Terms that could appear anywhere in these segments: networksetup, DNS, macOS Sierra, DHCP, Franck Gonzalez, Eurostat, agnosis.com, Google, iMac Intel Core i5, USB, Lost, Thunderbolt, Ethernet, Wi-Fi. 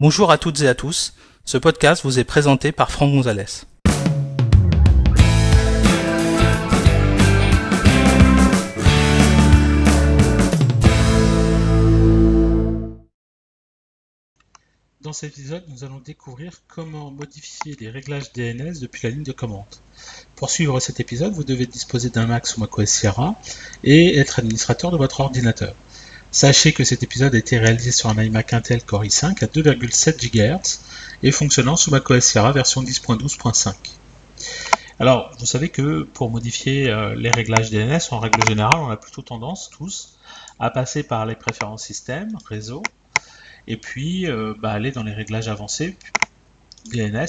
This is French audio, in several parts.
Bonjour à toutes et à tous, ce podcast vous est présenté par Franck Gonzalez. Dans cet épisode, nous allons découvrir comment modifier les réglages DNS depuis la ligne de commande. Pour suivre cet épisode, vous devez disposer d'un Mac sous macOS Sierra et être administrateur de votre ordinateur. Sachez que cet épisode a été réalisé sur un iMac Intel Core i5 à 2,7 GHz et fonctionnant sous macOS Sierra version 10.12.5. Alors, vous savez que pour modifier les réglages DNS, en règle générale, on a plutôt tendance tous à passer par les préférences système, réseau, et puis aller dans les réglages avancés, DNS,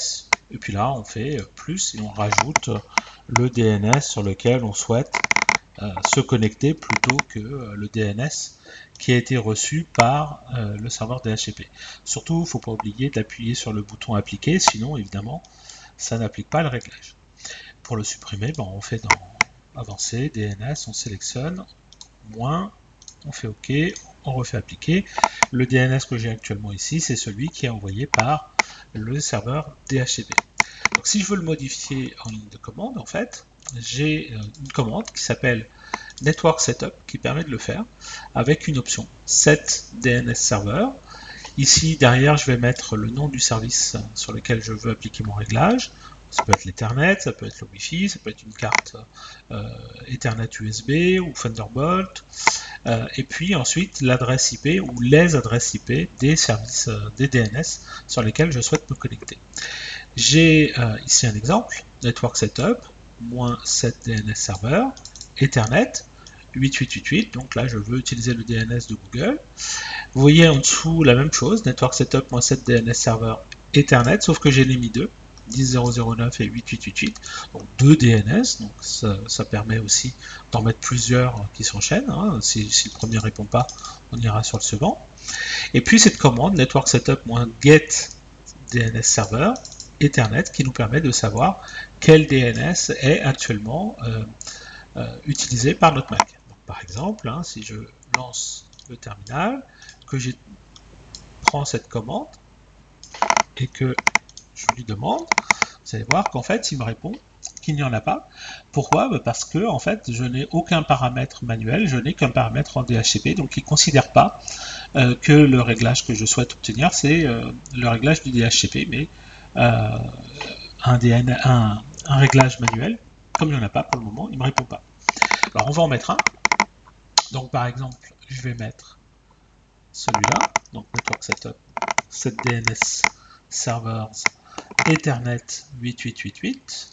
et puis là on fait plus et on rajoute le DNS sur lequel on souhaite se connecter plutôt que le DNS qui a été reçu par le serveur DHCP. Surtout, il ne faut pas oublier d'appuyer sur le bouton appliquer, sinon évidemment ça n'applique pas le réglage. Pour le supprimer, on fait dans avancer, DNS, on sélectionne, moins, on fait OK, on refait appliquer. Le DNS que j'ai actuellement ici, c'est celui qui est envoyé par le serveur DHCP. Donc si je veux le modifier en ligne de commande, en fait, j'ai une commande qui s'appelle networksetup qui permet de le faire avec une option set DNS server. Ici derrière, je vais mettre le nom du service sur lequel je veux appliquer mon réglage. Ça peut être l'Ethernet, ça peut être le Wi-Fi, ça peut être une carte Ethernet USB ou Thunderbolt. Et puis ensuite l'adresse IP ou les adresses IP des services des DNS sur lesquels je souhaite me connecter. J'ai ici un exemple, network setup, moins 7 DNS server, Ethernet, 8888, donc là je veux utiliser le DNS de Google. Vous voyez en dessous la même chose, network setup, moins 7 DNS server, Ethernet, sauf que j'ai mis deux, 10009 et 8888, donc deux DNS, donc ça permet aussi d'en mettre plusieurs qui s'enchaînent, hein. Si le premier ne répond pas, on ira sur le second. Et puis cette commande, network setup -get DNS server, Ethernet, qui nous permet de savoir quel DNS est actuellement utilisé par notre Mac. Donc, par exemple, si je lance le terminal, que je prends cette commande et que je lui demande, vous allez voir qu'en fait, il me répond qu'il n'y en a pas. Pourquoi ? Parce que en fait, je n'ai aucun paramètre manuel, je n'ai qu'un paramètre en DHCP, donc il ne considère pas que le réglage que je souhaite obtenir, c'est le réglage du DHCP, mais un réglage manuel, comme il n'y en a pas pour le moment, il ne me répond pas. Alors on va en mettre un. Donc par exemple, je vais mettre celui-là, donc network setup, 7 DNS servers, Ethernet 8888.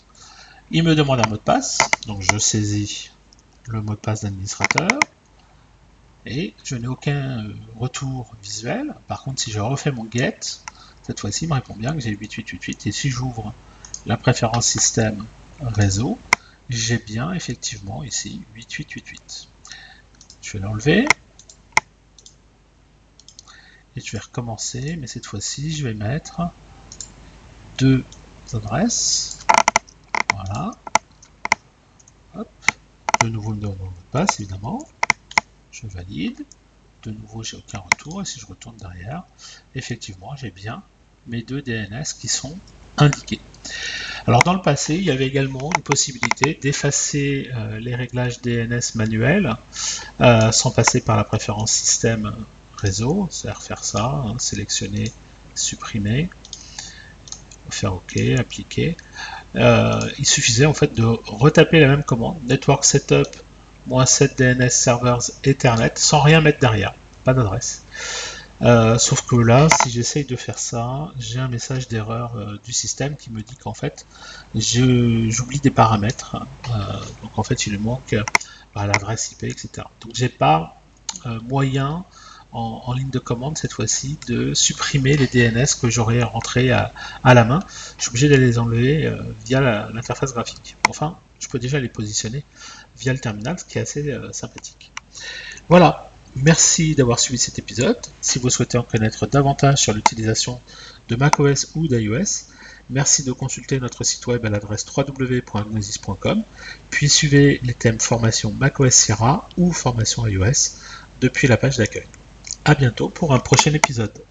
Il me demande un mot de passe, donc je saisis le mot de passe d'administrateur et je n'ai aucun retour visuel. Par contre, si je refais mon get, cette fois-ci, il me répond bien que j'ai 8888. Et si j'ouvre la préférence système réseau, j'ai bien effectivement ici 8888. Je vais l'enlever. Et je vais recommencer, mais cette fois-ci, je vais mettre deux adresses. Voilà. Hop. De nouveau, il me donne mon mot de passe, évidemment. Je valide. De nouveau, j'ai aucun retour. Et si je retourne derrière, effectivement, j'ai bien mes deux DNS qui sont indiqués. Alors dans le passé, il y avait également une possibilité d'effacer les réglages DNS manuels sans passer par la préférence système réseau, c'est-à-dire faire ça, sélectionner, supprimer, faire OK, appliquer. Il suffisait en fait de retaper la même commande, network setup -7 DNS servers Ethernet, sans rien mettre derrière, pas d'adresse. Sauf que là, si j'essaye de faire ça, j'ai un message d'erreur du système qui me dit qu'en fait, j'oublie des paramètres. Donc en fait, il manque l'adresse IP, etc. Donc j'ai pas moyen en ligne de commande cette fois-ci de supprimer les DNS que j'aurais rentrés à la main. Je suis obligé de les enlever via l'interface graphique. Enfin, je peux déjà les positionner via le terminal, ce qui est assez sympathique. Voilà. Merci d'avoir suivi cet épisode. Si vous souhaitez en connaître davantage sur l'utilisation de macOS ou d'iOS, merci de consulter notre site web à l'adresse www.agnosis.com, puis suivez les thèmes formation macOS Sierra ou formation iOS depuis la page d'accueil. À bientôt pour un prochain épisode.